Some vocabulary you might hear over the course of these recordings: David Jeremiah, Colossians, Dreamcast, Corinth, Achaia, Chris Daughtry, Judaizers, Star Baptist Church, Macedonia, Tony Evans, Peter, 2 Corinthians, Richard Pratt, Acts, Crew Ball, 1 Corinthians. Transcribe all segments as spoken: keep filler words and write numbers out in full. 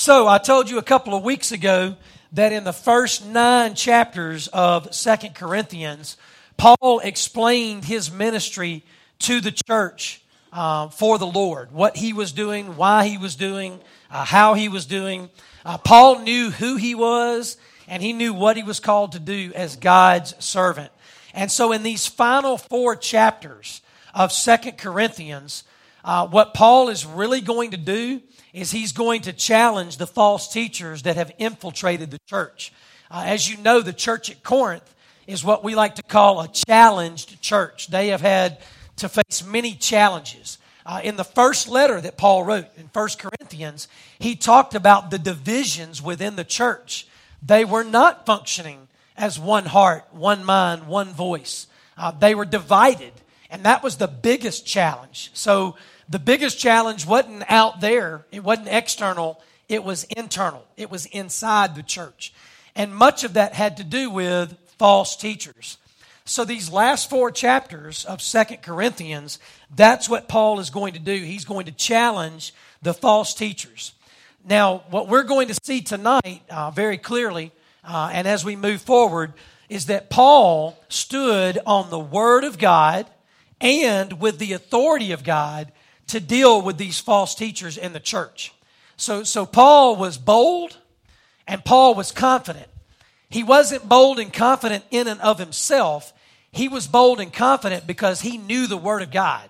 So I told you a couple of weeks ago that in the first nine chapters of Second Corinthians, Paul explained his ministry to the church uh, for the Lord, what he was doing, why he was doing, uh, how he was doing. Uh, Paul knew who he was, and he knew what he was called to do as God's servant. And so in these final four chapters of Second Corinthians, uh, what Paul is really going to do is he's going to challenge the false teachers that have infiltrated the church. Uh, as you know, the church at Corinth is what we like to call a challenged church. They have had to face many challenges. Uh, in the first letter that Paul wrote in First Corinthians, he talked about the divisions within the church. They were not functioning as one heart, one mind, one voice. Uh, they were divided, and that was the biggest challenge. So the biggest challenge wasn't out there. It wasn't external. It was internal. It was inside the church. And much of that had to do with false teachers. So these last four chapters of Second Corinthians, that's what Paul is going to do. He's going to challenge the false teachers. Now, what we're going to see tonight uh, very clearly, uh, and as we move forward, is that Paul stood on the Word of God and with the authority of God to deal with these false teachers in the church. So, so Paul was bold and Paul was confident. He wasn't bold and confident in and of himself. He was bold and confident because he knew the Word of God.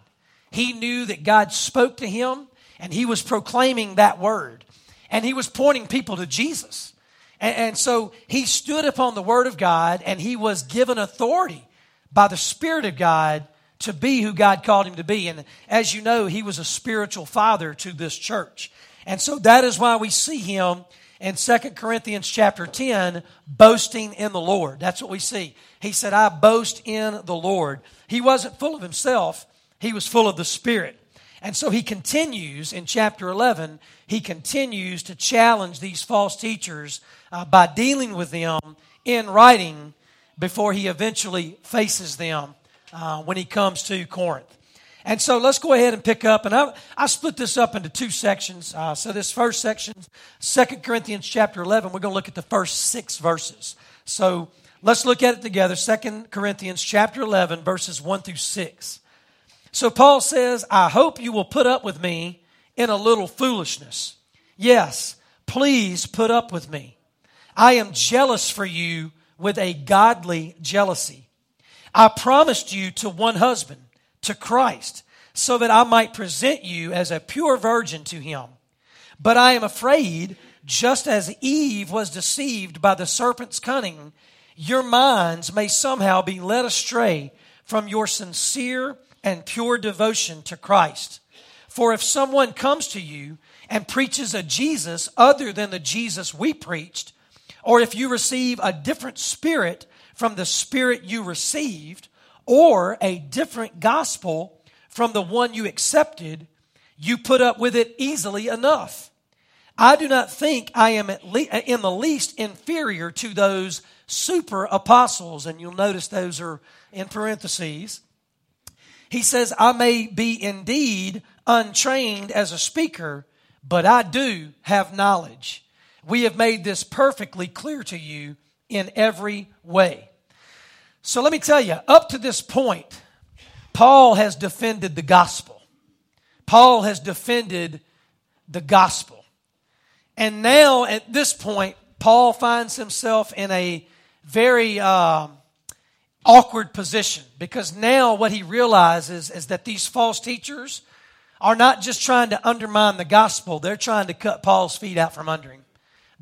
He knew that God spoke to him, and he was proclaiming that Word. And he was pointing people to Jesus. And, and so he stood upon the Word of God, and he was given authority by the Spirit of God to be who God called him to be. And as you know, he was a spiritual father to this church. And so that is why we see him in Second Corinthians chapter ten, boasting in the Lord. That's what we see. He said, I boast in the Lord. He wasn't full of himself. He was full of the Spirit. And so he continues in chapter eleven, he continues to challenge these false teachers uh, by dealing with them in writing before he eventually faces them Uh, when he comes to Corinth. And so let's go ahead and pick up. And I, I split this up into two sections. Uh, so this first section, Second Corinthians chapter eleven, we're going to look at the first six verses. So let's look at it together. Second Corinthians chapter eleven, verses one through six. So Paul says, I hope you will put up with me in a little foolishness. Yes, please put up with me. I am jealous for you with a godly jealousy. I promised you to one husband, to Christ, so that I might present you as a pure virgin to him. But I am afraid, just as Eve was deceived by the serpent's cunning, your minds may somehow be led astray from your sincere and pure devotion to Christ. For if someone comes to you and preaches a Jesus other than the Jesus we preached, or if you receive a different spirit from the spirit you received, or a different gospel from the one you accepted, you put up with it easily enough. I do not think I am at le- in the least inferior to those super apostles, and you'll notice those are in parentheses. He says, I may be indeed untrained as a speaker, but I do have knowledge. We have made this perfectly clear to you in every way. So let me tell you, up to this point, Paul has defended the gospel. Paul has defended the gospel. And now at this point, Paul finds himself in a very uh, awkward position, because now what he realizes is that these false teachers are not just trying to undermine the gospel, they're trying to cut Paul's feet out from under him.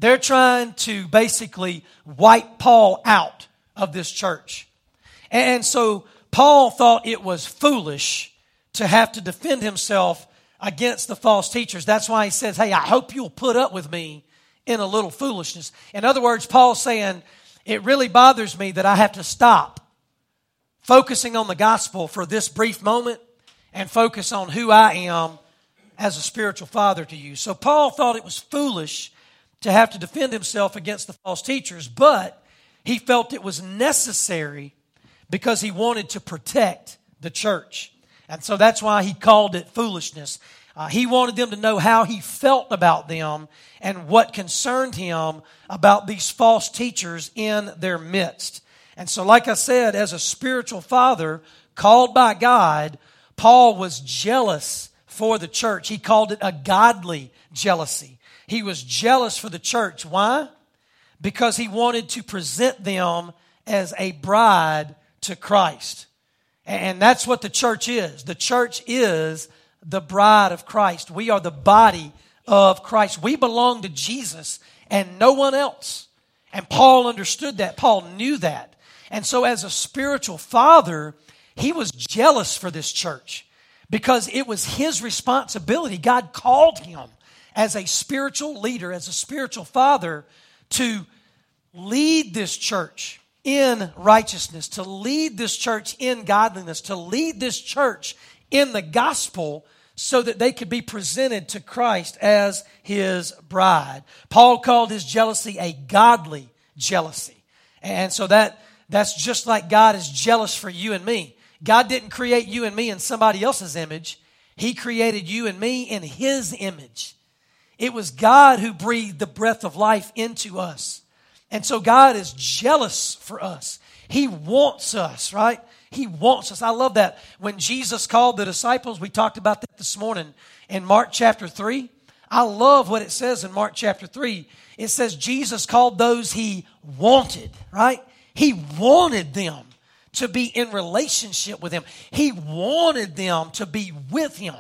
They're trying to basically wipe Paul out of this church. And so Paul thought it was foolish to have to defend himself against the false teachers. That's why he says, hey, I hope you'll put up with me in a little foolishness. In other words, Paul's saying, it really bothers me that I have to stop focusing on the gospel for this brief moment and focus on who I am as a spiritual father to you. So Paul thought it was foolish to have to defend himself against the false teachers, but he felt it was necessary because he wanted to protect the church. And so that's why he called it foolishness. Uh, he wanted them to know how he felt about them and what concerned him about these false teachers in their midst. And so, like I said, as a spiritual father called by God, Paul was jealous for the church. He called it a godly jealousy. He was jealous for the church. Why? Because he wanted to present them as a bride to Christ. And that's what the church is. The church is the bride of Christ. We are the body of Christ. We belong to Jesus and no one else. And Paul understood that. Paul knew that. And so as a spiritual father, he was jealous for this church because it was his responsibility. God called him as a spiritual leader, as a spiritual father, to lead this church in righteousness, to lead this church in godliness, to lead this church in the gospel so that they could be presented to Christ as his bride. Paul called his jealousy a godly jealousy. And so that that's just like God is jealous for you and me. God didn't create you and me in somebody else's image. He created you and me in his image. It was God who breathed the breath of life into us. And so God is jealous for us. He wants us, right? He wants us. I love that. When Jesus called the disciples, we talked about that this morning in Mark chapter three. I love what it says in Mark chapter three. It says Jesus called those he wanted, right? He wanted them to be in relationship with him. He wanted them to be with him.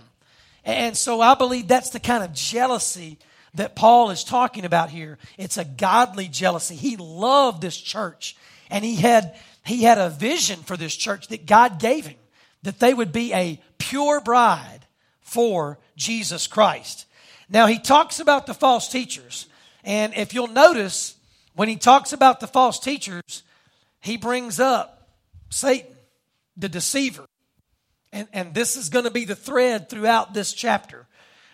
And so I believe that's the kind of jealousy that Paul is talking about here. It's a godly jealousy. He loved this church, and he had he had a vision for this church that God gave him, that they would be a pure bride for Jesus Christ. Now, he talks about the false teachers, and if you'll notice, when he talks about the false teachers, he brings up Satan, the deceiver. And, and this is going to be the thread throughout this chapter.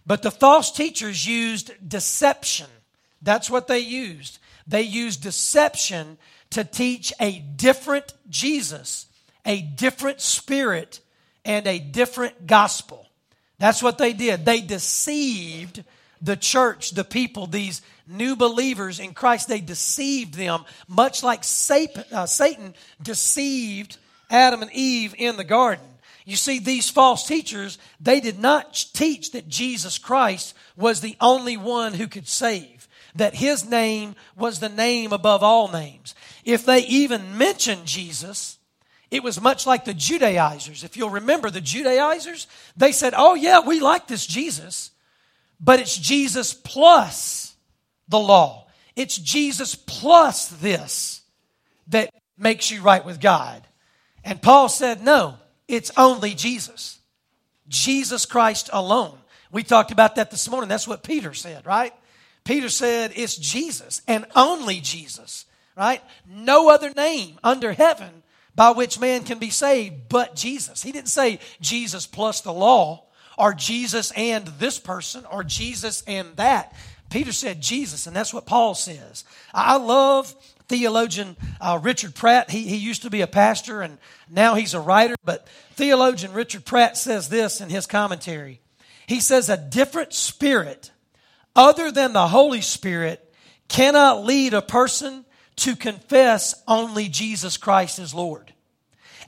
But the false teachers used deception. That's what they used. They used deception to teach a different Jesus, a different spirit, and a different gospel. That's what they did. They deceived the church, the people, these new believers in Christ. They deceived them, much like Satan deceived Adam and Eve in the garden. You see, these false teachers, they did not teach that Jesus Christ was the only one who could save, that his name was the name above all names. If they even mentioned Jesus, it was much like the Judaizers. If you'll remember the Judaizers, they said, oh yeah, we like this Jesus, but it's Jesus plus the law. It's Jesus plus this that makes you right with God. And Paul said, no. It's only Jesus, Jesus Christ alone. We talked about that this morning. That's what Peter said, right? Peter said it's Jesus and only Jesus, right? No other name under heaven by which man can be saved but Jesus. He didn't say Jesus plus the law or Jesus and this person or Jesus and that. Peter said Jesus, and that's what Paul says. I love theologian uh, Richard Pratt. He, he used to be a pastor, and now he's a writer. But theologian Richard Pratt says this in his commentary. He says, a different spirit other than the Holy Spirit cannot lead a person to confess only Jesus Christ is Lord.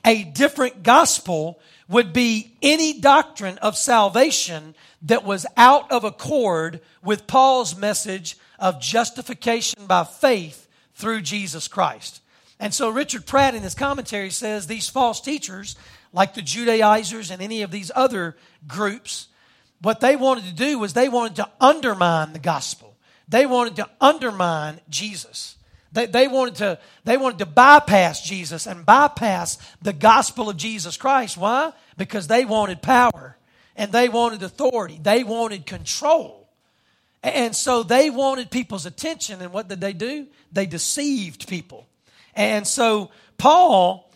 A different gospel would be any doctrine of salvation that was out of accord with Paul's message of justification by faith through Jesus Christ. And so Richard Pratt in his commentary says these false teachers, like the Judaizers and any of these other groups, what they wanted to do was they wanted to undermine the gospel. They wanted to undermine Jesus. They, they, wanted to, they wanted to bypass Jesus and bypass the gospel of Jesus Christ. Why? Because they wanted power and they wanted authority. They wanted control. And so they wanted people's attention, and what did they do? They deceived people. And so Paul,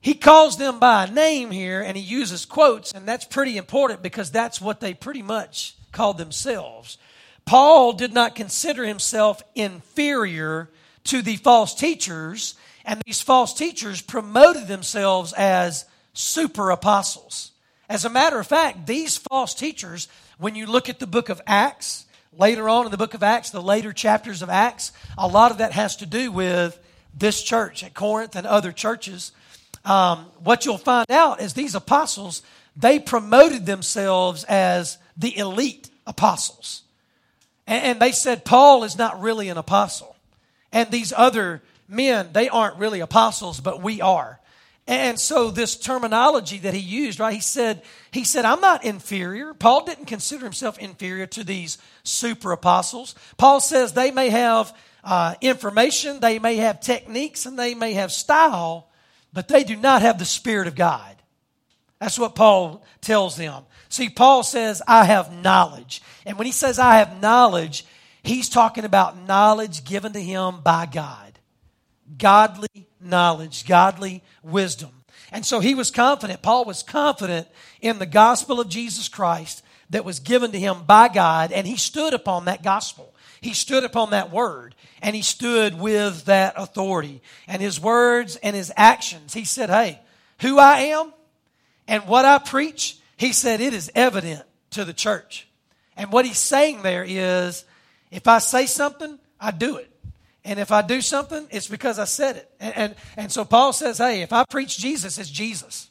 he calls them by name here, and he uses quotes, and that's pretty important because that's what they pretty much called themselves. Paul did not consider himself inferior to the false teachers, and these false teachers promoted themselves as super apostles. As a matter of fact, these false teachers When you look at the book of Acts, later on in the book of Acts, the later chapters of Acts, a lot of that has to do with this church at Corinth and other churches. Um, what you'll find out is these apostles, they promoted themselves as the elite apostles. And, and they said, Paul is not really an apostle. And these other men, they aren't really apostles, but we are. And so this terminology that he used, right? He said, he said, I'm not inferior. Paul didn't consider himself inferior to these super apostles. Paul says they may have uh, information, they may have techniques, and they may have style, but they do not have the Spirit of God. That's what Paul tells them. See, Paul says, I have knowledge. And when he says, I have knowledge, he's talking about knowledge given to him by God. Godly knowledge, godly wisdom. And so he was confident, Paul was confident in the gospel of Jesus Christ that was given to him by God, and he stood upon that gospel. He stood upon that word, and he stood with that authority. And his words and his actions, he said, hey, who I am and what I preach, he said, it is evident to the church. And what he's saying there is, if I say something, I do it. And if I do something, it's because I said it. And, and and so Paul says, hey, if I preach Jesus, it's Jesus.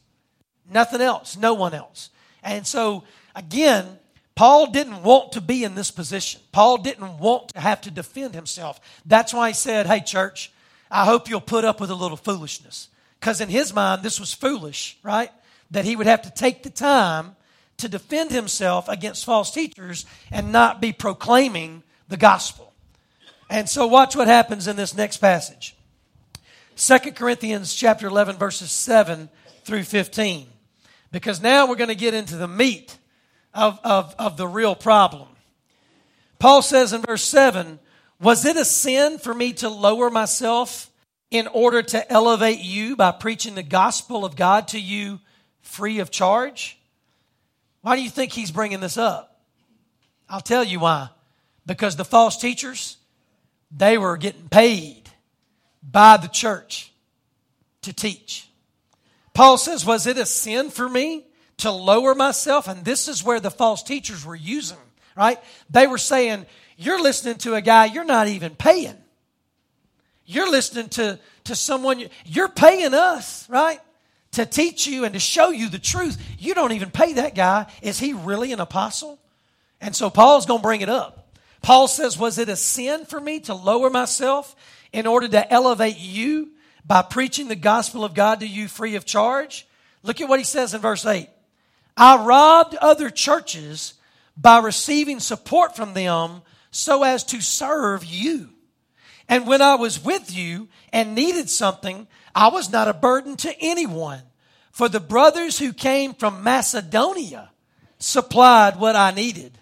Nothing else, no one else. And so, again, Paul didn't want to be in this position. Paul didn't want to have to defend himself. That's why he said, hey, church, I hope you'll put up with a little foolishness. Because in his mind, this was foolish, right? That he would have to take the time to defend himself against false teachers and not be proclaiming the gospel. And so watch what happens in this next passage. Second Corinthians chapter eleven, verses seven through fifteen. Because now we're going to get into the meat of, of, of the real problem. Paul says in verse seven, was it a sin for me to lower myself in order to elevate you by preaching the gospel of God to you free of charge? Why do you think he's bringing this up? I'll tell you why. Because the false teachers, they were getting paid by the church to teach. Paul says, was it a sin for me to lower myself? And this is where the false teachers were using, right? They were saying, you're listening to a guy you're not even paying. You're listening to, to someone, you're paying us, right? To teach you and to show you the truth. You don't even pay that guy. Is he really an apostle? And so Paul's going to bring it up. Paul says, was it a sin for me to lower myself in order to elevate you by preaching the gospel of God to you free of charge? Look at what he says in verse eight. I robbed other churches by receiving support from them so as to serve you. And when I was with you and needed something, I was not a burden to anyone. For the brothers who came from Macedonia supplied what I needed.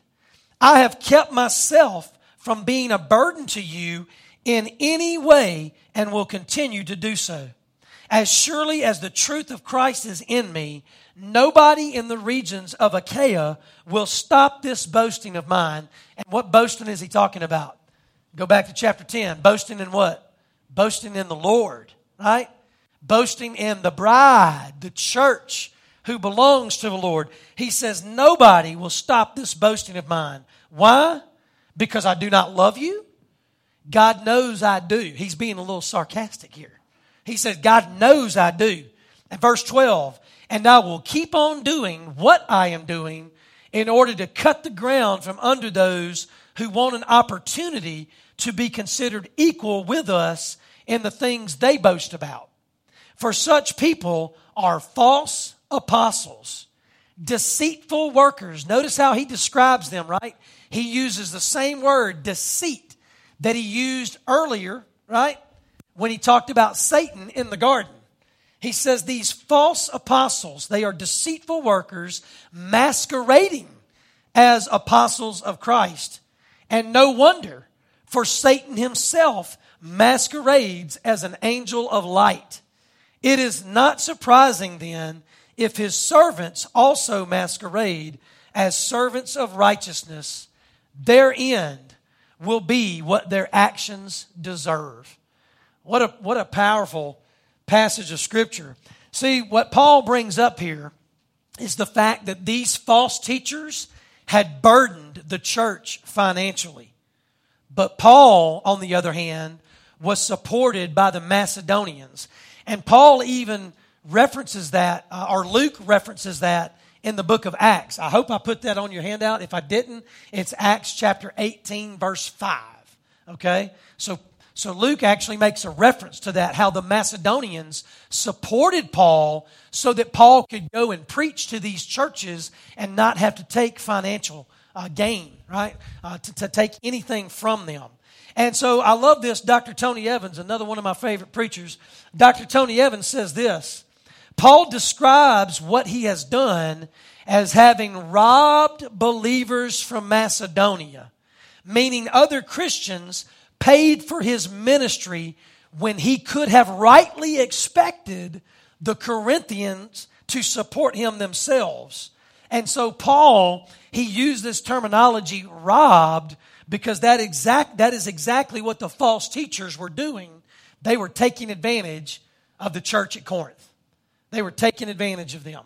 I have kept myself from being a burden to you in any way and will continue to do so. As surely as the truth of Christ is in me, nobody in the regions of Achaia will stop this boasting of mine. And what boasting is he talking about? Go back to chapter ten. Boasting in what? Boasting in the Lord, right? Boasting in the bride, the church, who belongs to the Lord. He says, nobody will stop this boasting of mine. Why? Because I do not love you? God knows I do. He's being a little sarcastic here. He says, God knows I do. And verse twelve, and I will keep on doing what I am doing in order to cut the ground from under those who want an opportunity to be considered equal with us in the things they boast about. For such people are false apostles, deceitful workers. Notice how he describes them, right? He uses the same word, deceit, that he used earlier, right? When he talked about Satan in the garden. He says these false apostles, they are deceitful workers masquerading as apostles of Christ. And no wonder, for Satan himself masquerades as an angel of light. It is not surprising then if his servants also masquerade as servants of righteousness, their end will be what their actions deserve. What a, what a powerful passage of Scripture. See, what Paul brings up here is the fact that these false teachers had burdened the church financially. But Paul, on the other hand, was supported by the Macedonians. And Paul even references that, uh, or Luke references that in the book of Acts. I hope I put that on your handout. If I didn't, it's Acts chapter eighteen, verse five. Okay? So So Luke actually makes a reference to that, how the Macedonians supported Paul so that Paul could go and preach to these churches and not have to take financial uh, gain, right, uh, to, to take anything from them. And so I love this. Doctor Tony Evans, another one of my favorite preachers, Doctor Tony Evans says this: Paul describes what he has done as having robbed believers from Macedonia, meaning other Christians paid for his ministry when he could have rightly expected the Corinthians to support him themselves. And so Paul, he used this terminology robbed because that exact that is exactly what the false teachers were doing. They were taking advantage of the church at Corinth. They were taking advantage of them.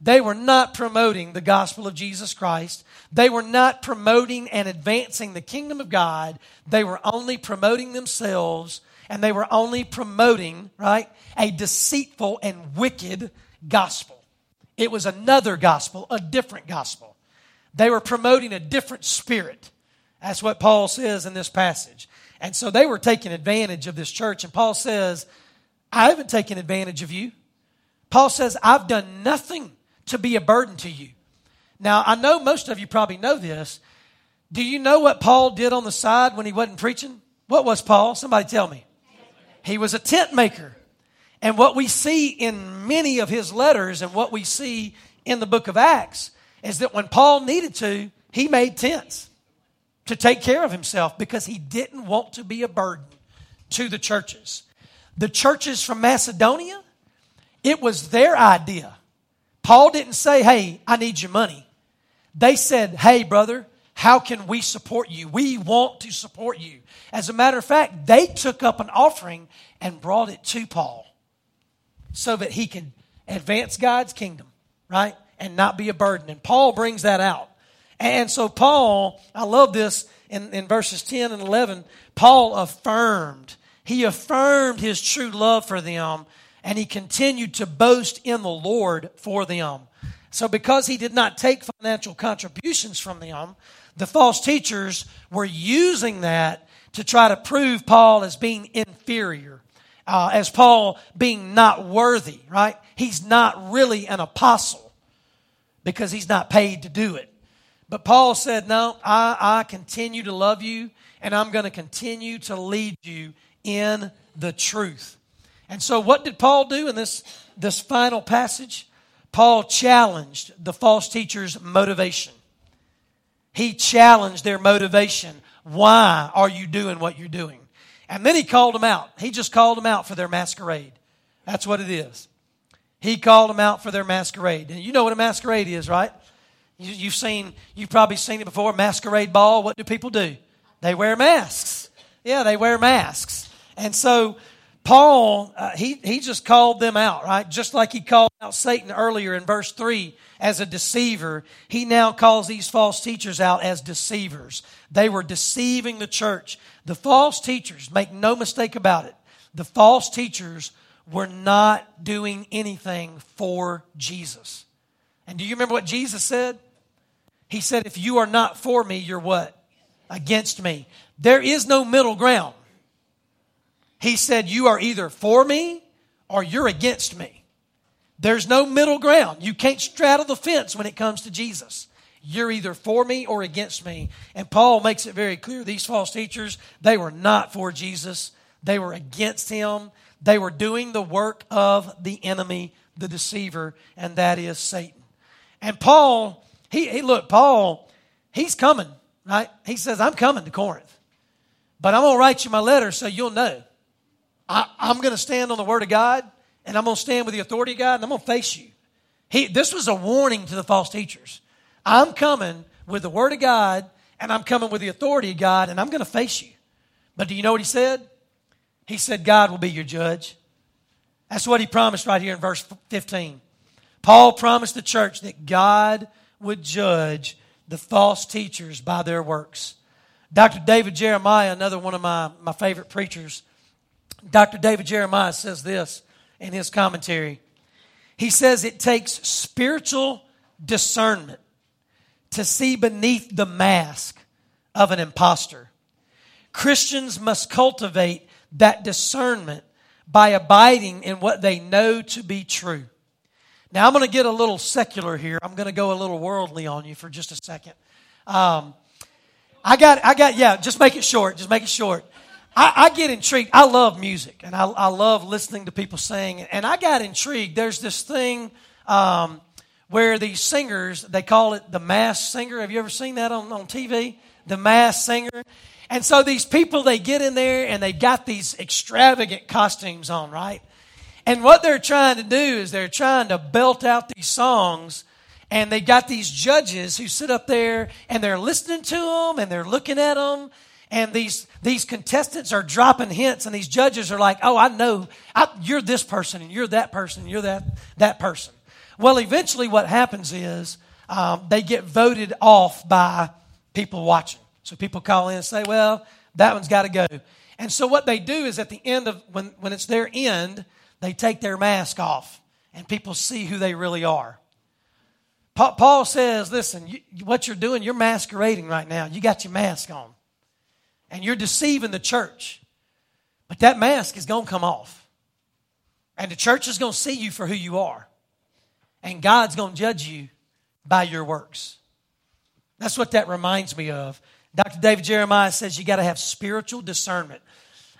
They were not promoting the gospel of Jesus Christ. They were not promoting and advancing the kingdom of God. They were only promoting themselves, and they were only promoting, right, a deceitful and wicked gospel. It was another gospel, a different gospel. They were promoting a different spirit. That's what Paul says in this passage. And so they were taking advantage of this church, and Paul says, I haven't taken advantage of you. Paul says, I've done nothing to be a burden to you. Now, I know most of you probably know this. Do you know what Paul did on the side when he wasn't preaching? What was Paul? Somebody tell me. He was a tent maker. And what we see in many of his letters and what we see in the book of Acts is that when Paul needed to, he made tents to take care of himself because he didn't want to be a burden to the churches. The churches from Macedonia, it was their idea. Paul didn't say, hey, I need your money. They said, hey, brother, how can we support you? We want to support you. As a matter of fact, they took up an offering and brought it to Paul so that he can advance God's kingdom, right, and not be a burden. And Paul brings that out. And so Paul, I love this, in, in verses ten and eleven, Paul affirmed. He affirmed his true love for them, and he continued to boast in the Lord for them. So because he did not take financial contributions from them, the false teachers were using that to try to prove Paul as being inferior, uh, as Paul being not worthy, right? He's not really an apostle because he's not paid to do it. But Paul said, no, I, I continue to love you, and I'm going to continue to lead you in the truth. And so what did Paul do in this, this final passage? Paul challenged the false teachers' motivation. He challenged their motivation. Why are you doing what you're doing? And then he called them out. He just called them out for their masquerade. That's what it is. He called them out for their masquerade. And you know what a masquerade is, right? You, you've seen, you've probably seen it before, masquerade ball. What do people do? They wear masks. Yeah, they wear masks. And so Paul, uh, he, he just called them out, right? Just like he called out Satan earlier in verse three as a deceiver, he now calls these false teachers out as deceivers. They were deceiving the church. The false teachers, make no mistake about it, the false teachers were not doing anything for Jesus. And do you remember what Jesus said? He said, if you are not for me, you're what? Against me. There is no middle ground. He said, you are either for me or you're against me. There's no middle ground. You can't straddle the fence when it comes to Jesus. You're either for me or against me. And Paul makes it very clear. These false teachers, they were not for Jesus. They were against him. They were doing the work of the enemy, the deceiver, and that is Satan. And Paul, he, he look, Paul, he's coming, right? He says, I'm coming to Corinth, but I'm going to write you my letter so you'll know. I, I'm going to stand on the Word of God, and I'm going to stand with the authority of God, and I'm going to face you. He, this was a warning to the false teachers. I'm coming with the Word of God, and I'm coming with the authority of God, and I'm going to face you. But do you know what he said? He said, God will be your judge. That's what he promised right here in verse fifteen. Paul promised the church that God would judge the false teachers by their works. Doctor David Jeremiah, another one of my, my favorite preachers, Doctor David Jeremiah says this in his commentary. He says it takes spiritual discernment to see beneath the mask of an imposter. Christians must cultivate that discernment by abiding in what they know to be true. Now, I'm going to get a little secular here. I'm going to go a little worldly on you for just a second. Um, I got, I got, yeah, just make it short. Just make it short. I, I get intrigued. I love music, and I, I love listening to people sing. And I got intrigued. There's this thing um, where these singers, they call it the mass singer. Have you ever seen that on, on T V? The mass singer. And so these people, they get in there, and they got these extravagant costumes on, right? And what they're trying to do is they're trying to belt out these songs, and they got these judges who sit up there, and they're listening to them, and they're looking at them, and these these contestants are dropping hints, and these judges are like, oh, I know, I, you're this person, and you're that person, and you're that, that person. Well, eventually what happens is um, they get voted off by people watching. So people call in and say, well, that one's got to go. And so what they do is at the end of, when, when it's their end, they take their mask off and people see who they really are. Pa- Paul says, listen, you, what you're doing, you're masquerading right now. You got your mask on and you're deceiving the church. But that mask is going to come off and the church is going to see you for who you are. And God's going to judge you by your works. That's what that reminds me of. Doctor David Jeremiah says you got to have spiritual discernment.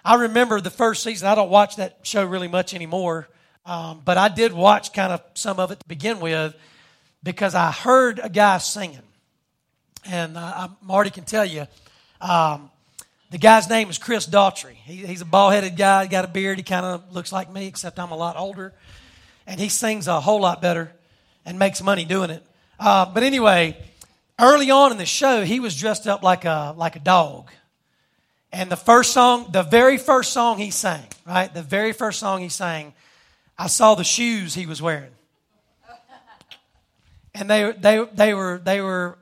I remember the first season. I don't watch that show really much anymore, um, but I did watch kind of some of it to begin with because I heard a guy singing. And uh, I, Marty can tell you, um, the guy's name is Chris Daughtry. He, he's a bald-headed guy. He got a beard. He kind of looks like me, except I'm a lot older. And he sings a whole lot better and makes money doing it. Uh, but anyway, early on in the show, he was dressed up like a like a dog. And the first song, the very first song he sang, right? The very first song he sang, I saw the shoes he was wearing. And they they they were they were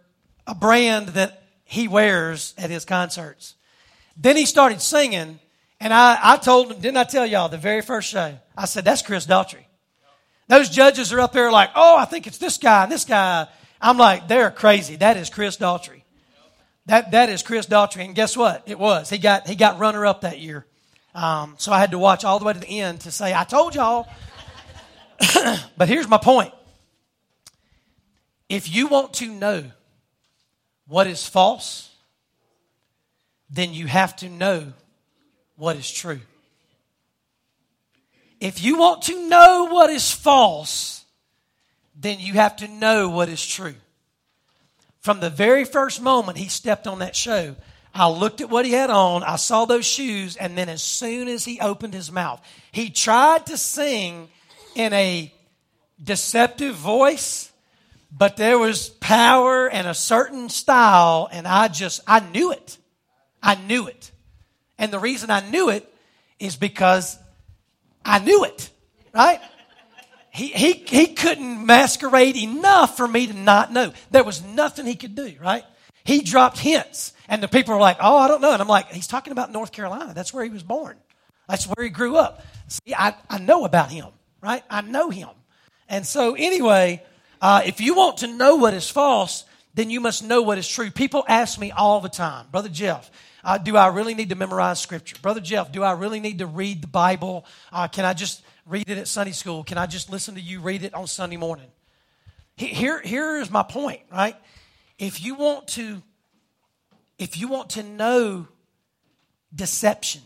a brand that he wears at his concerts. Then he started singing, and I, I told him, didn't I tell y'all the very first show? I said, that's Chris Daughtry. Those judges are up there like, oh, I think it's this guy and this guy. I'm like, they're crazy. That is Chris Daughtry. That that is Chris Daughtry. And guess what? It was. He got he got runner up that year. Um, so I had to watch all the way to the end to say, I told y'all. But here's my point. If you want to know what is false, then you have to know what is true. If you want to know what is false, then you have to know what is true. From the very first moment he stepped on that show, I looked at what he had on, I saw those shoes, and then as soon as he opened his mouth, he tried to sing in a deceptive voice, but there was power and a certain style, and I just, I knew it. I knew it. And the reason I knew it is because I knew it, right? He he he couldn't masquerade enough for me to not know. There was nothing he could do, right? He dropped hints, and the people were like, oh, I don't know. And I'm like, he's talking about North Carolina. That's where he was born. That's where he grew up. See, I, I know about him, right? I know him. And so anyway, uh, if you want to know what is false, then you must know what is true. People ask me all the time, Brother Jeff, uh, do I really need to memorize Scripture? Brother Jeff, do I really need to read the Bible? Uh, can I just read it at Sunday school? Can I just listen to you read it on Sunday morning? Here, here is my point, right? If you want to, if you want to know deception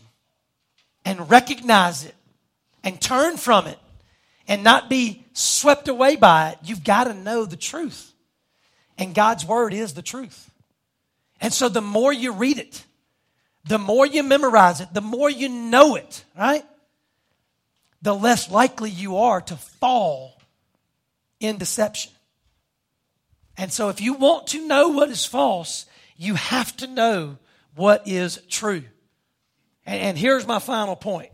and recognize it and turn from it and not be swept away by it, you've got to know the truth. And God's word is the truth. And so the more you read it, the more you memorize it, the more you know it, right? The less likely you are to fall in deception. And so if you want to know what is false, you have to know what is true. And, and here's my final point.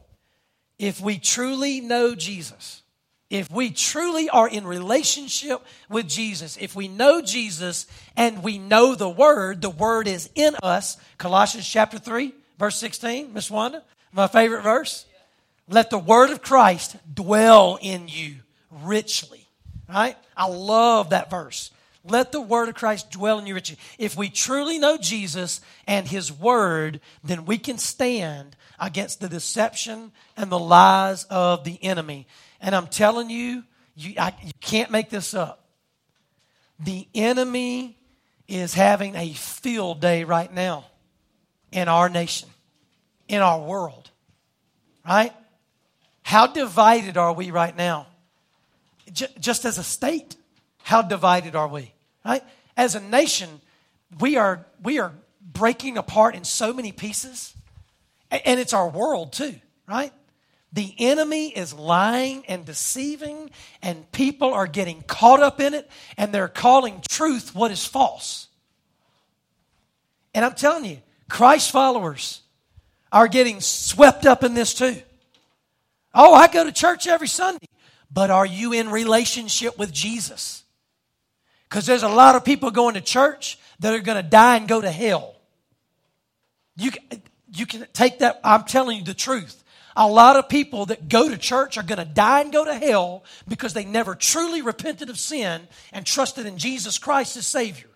If we truly know Jesus, If we truly are in relationship with Jesus, if we know Jesus and we know the Word, the Word is in us. Colossians chapter three, verse sixteen, Miss Wanda, my favorite verse. Let the Word of Christ dwell in you richly, right? I love that verse. Let the Word of Christ dwell in you richly. If we truly know Jesus and His Word, then we can stand against the deception and the lies of the enemy. And I'm telling you, you, I, you can't make this up. The enemy is having a field day right now in our nation, in our world, right? How divided are we right now? J- just as a state, how divided are we, right? As a nation, we are, we are breaking apart in so many pieces, and it's our world too, right? The enemy is lying and deceiving, and people are getting caught up in it, and they're calling truth what is false. And I'm telling you, Christ followers are getting swept up in this too. Oh, I go to church every Sunday, but are you in relationship with Jesus? Because there's a lot of people going to church that are going to die and go to hell. You, you can take that, I'm telling you the truth. A lot of people that go to church are going to die and go to hell because they never truly repented of sin and trusted in Jesus Christ as Savior.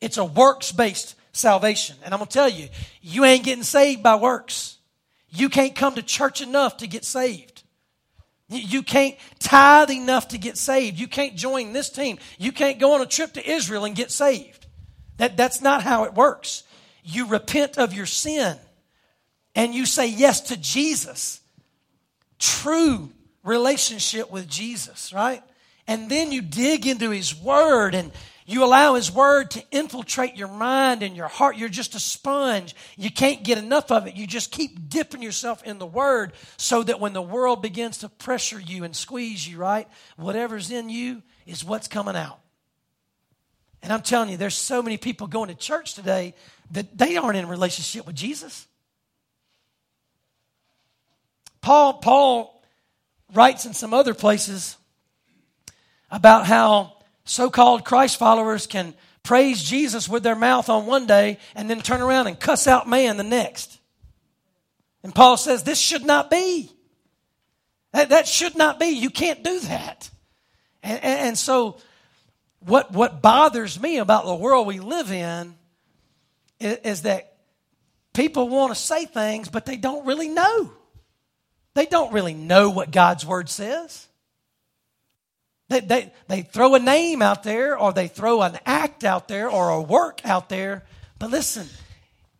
It's a works-based salvation. And I'm going to tell you, you ain't getting saved by works. You can't come to church enough to get saved. You can't tithe enough to get saved. You can't join this team. You can't go on a trip to Israel and get saved. That, that's not how it works. You repent of your sin. And you say yes to Jesus, true relationship with Jesus, right? And then you dig into His Word and you allow His Word to infiltrate your mind and your heart. You're just a sponge. You can't get enough of it. You just keep dipping yourself in the Word so that when the world begins to pressure you and squeeze you, right, whatever's in you is what's coming out. And I'm telling you, there's so many people going to church today that they aren't in relationship with Jesus. Paul, Paul writes in some other places about how so-called Christ followers can praise Jesus with their mouth on one day and then turn around and cuss out man the next. And Paul says this should not be. That, that should not be. You can't do that. And, and, and so what, what bothers me about the world we live in is, is that people want to say things, but they don't really know. They don't really know what God's Word says. They, they, they throw a name out there, or they throw an act out there, or a work out there. But listen,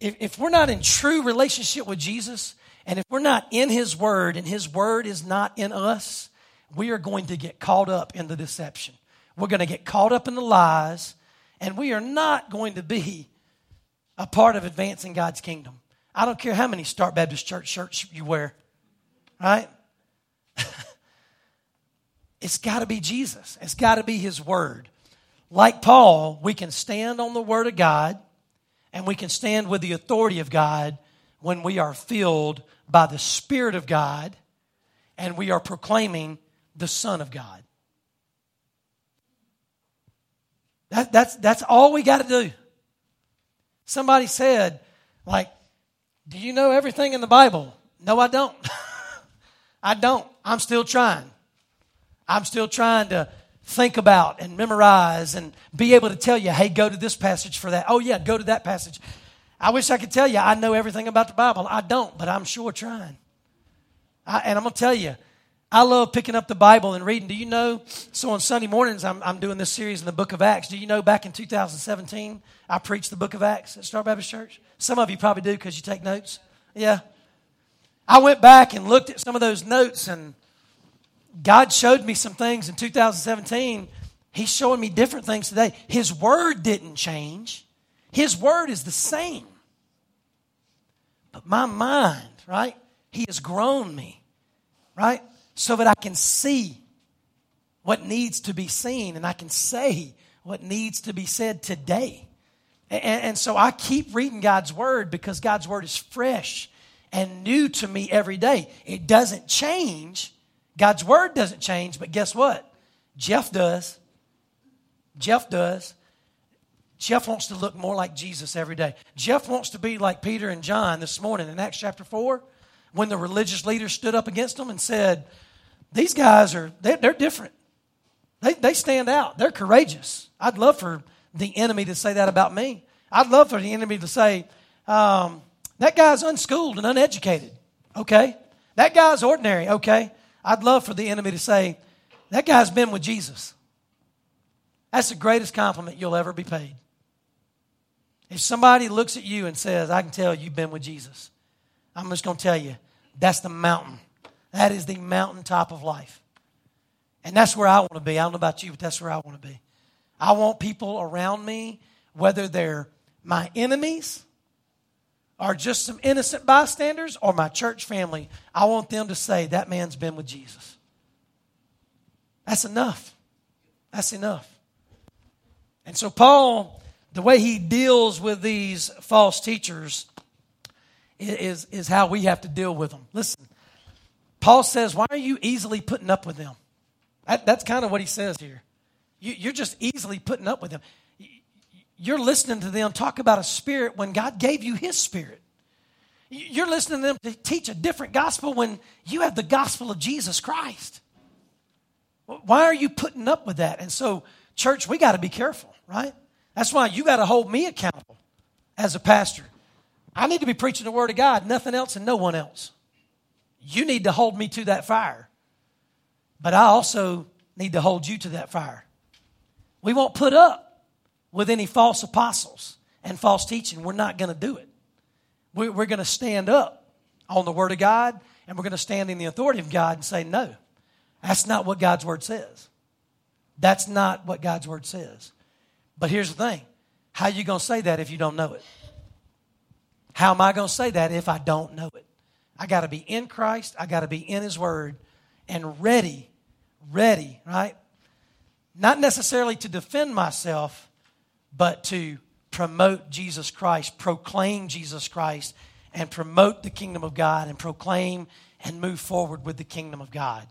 if, if we're not in true relationship with Jesus, and if we're not in His Word, and His Word is not in us, we are going to get caught up in the deception. We're going to get caught up in the lies, and we are not going to be a part of advancing God's kingdom. I don't care how many Star Baptist Church shirts you wear. Right? It's got to be Jesus. It's got to be His Word. Like Paul, we can stand on the Word of God, and we can stand with the authority of God when we are filled by the Spirit of God, and we are proclaiming the Son of God. That, that's, that's all we got to do. Somebody said, like, do you know everything in the Bible? No, I don't. I don't. I'm still trying. I'm still trying to think about and memorize and be able to tell you, hey, go to this passage for that. Oh, yeah, go to that passage. I wish I could tell you I know everything about the Bible. I don't, but I'm sure trying. I, and I'm going to tell you, I love picking up the Bible and reading. Do you know, so on Sunday mornings, I'm, I'm doing this series in the book of Acts. Do you know back in two thousand seventeen, I preached the book of Acts at Star Baptist Church? Some of you probably do because you take notes. Yeah. I went back and looked at some of those notes, and God showed me some things in two thousand seventeen. He's showing me different things today. His Word didn't change. His Word is the same. But my mind, right, He has grown me, right, so that I can see what needs to be seen, and I can say what needs to be said today. And, and so I keep reading God's Word because God's Word is fresh and new to me every day. It doesn't change. God's word doesn't change, but guess what? Jeff does. Jeff does. Jeff wants to look more like Jesus every day. Jeff wants to be like Peter and John this morning in Acts chapter four, when the religious leaders stood up against them and said, these guys are, they're, they're different. They, they stand out. They're courageous. I'd love for the enemy to say that about me. I'd love for the enemy to say, um, that guy's unschooled and uneducated. Okay. That guy's ordinary. Okay. I'd love for the enemy to say, that guy's been with Jesus. That's the greatest compliment you'll ever be paid. If somebody looks at you and says, I can tell you've been with Jesus, I'm just going to tell you, that's the mountain. That is the mountaintop of life. And that's where I want to be. I don't know about you, but that's where I want to be. I want people around me, whether they're my enemies or just some innocent bystanders or my church family, I want them to say, that man's been with Jesus. That's enough. That's enough. And so Paul, the way he deals with these false teachers is, is how we have to deal with them. Listen, Paul says, why are you easily putting up with them? That, that's kind of what he says here. You, you're just easily putting up with them. You're listening to them talk about a spirit when God gave you his spirit. You're listening to them to teach a different gospel when you have the gospel of Jesus Christ. Why are you putting up with that? And so, church, we got to be careful, right? That's why you got to hold me accountable as a pastor. I need to be preaching the word of God, nothing else and no one else. You need to hold me to that fire. But I also need to hold you to that fire. We won't put up with any false apostles and false teaching. We're not going to do it. We're going to stand up on the word of God, and we're going to stand in the authority of God and say, no, that's not what God's word says. That's not what God's word says. But here's the thing. How are you going to say that if you don't know it? How am I going to say that if I don't know it? I got to be in Christ. I got to be in his word and ready, ready, right? Not necessarily to defend myself, but to promote Jesus Christ, proclaim Jesus Christ, and promote the kingdom of God and proclaim and move forward with the kingdom of God.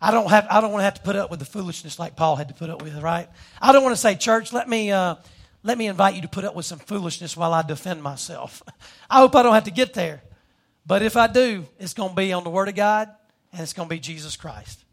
I don't have. I don't want to have to put up with the foolishness like Paul had to put up with, right? I don't want to say, church, let me uh, let me invite you to put up with some foolishness while I defend myself. I hope I don't have to get there. But if I do, it's going to be on the word of God, and it's going to be Jesus Christ.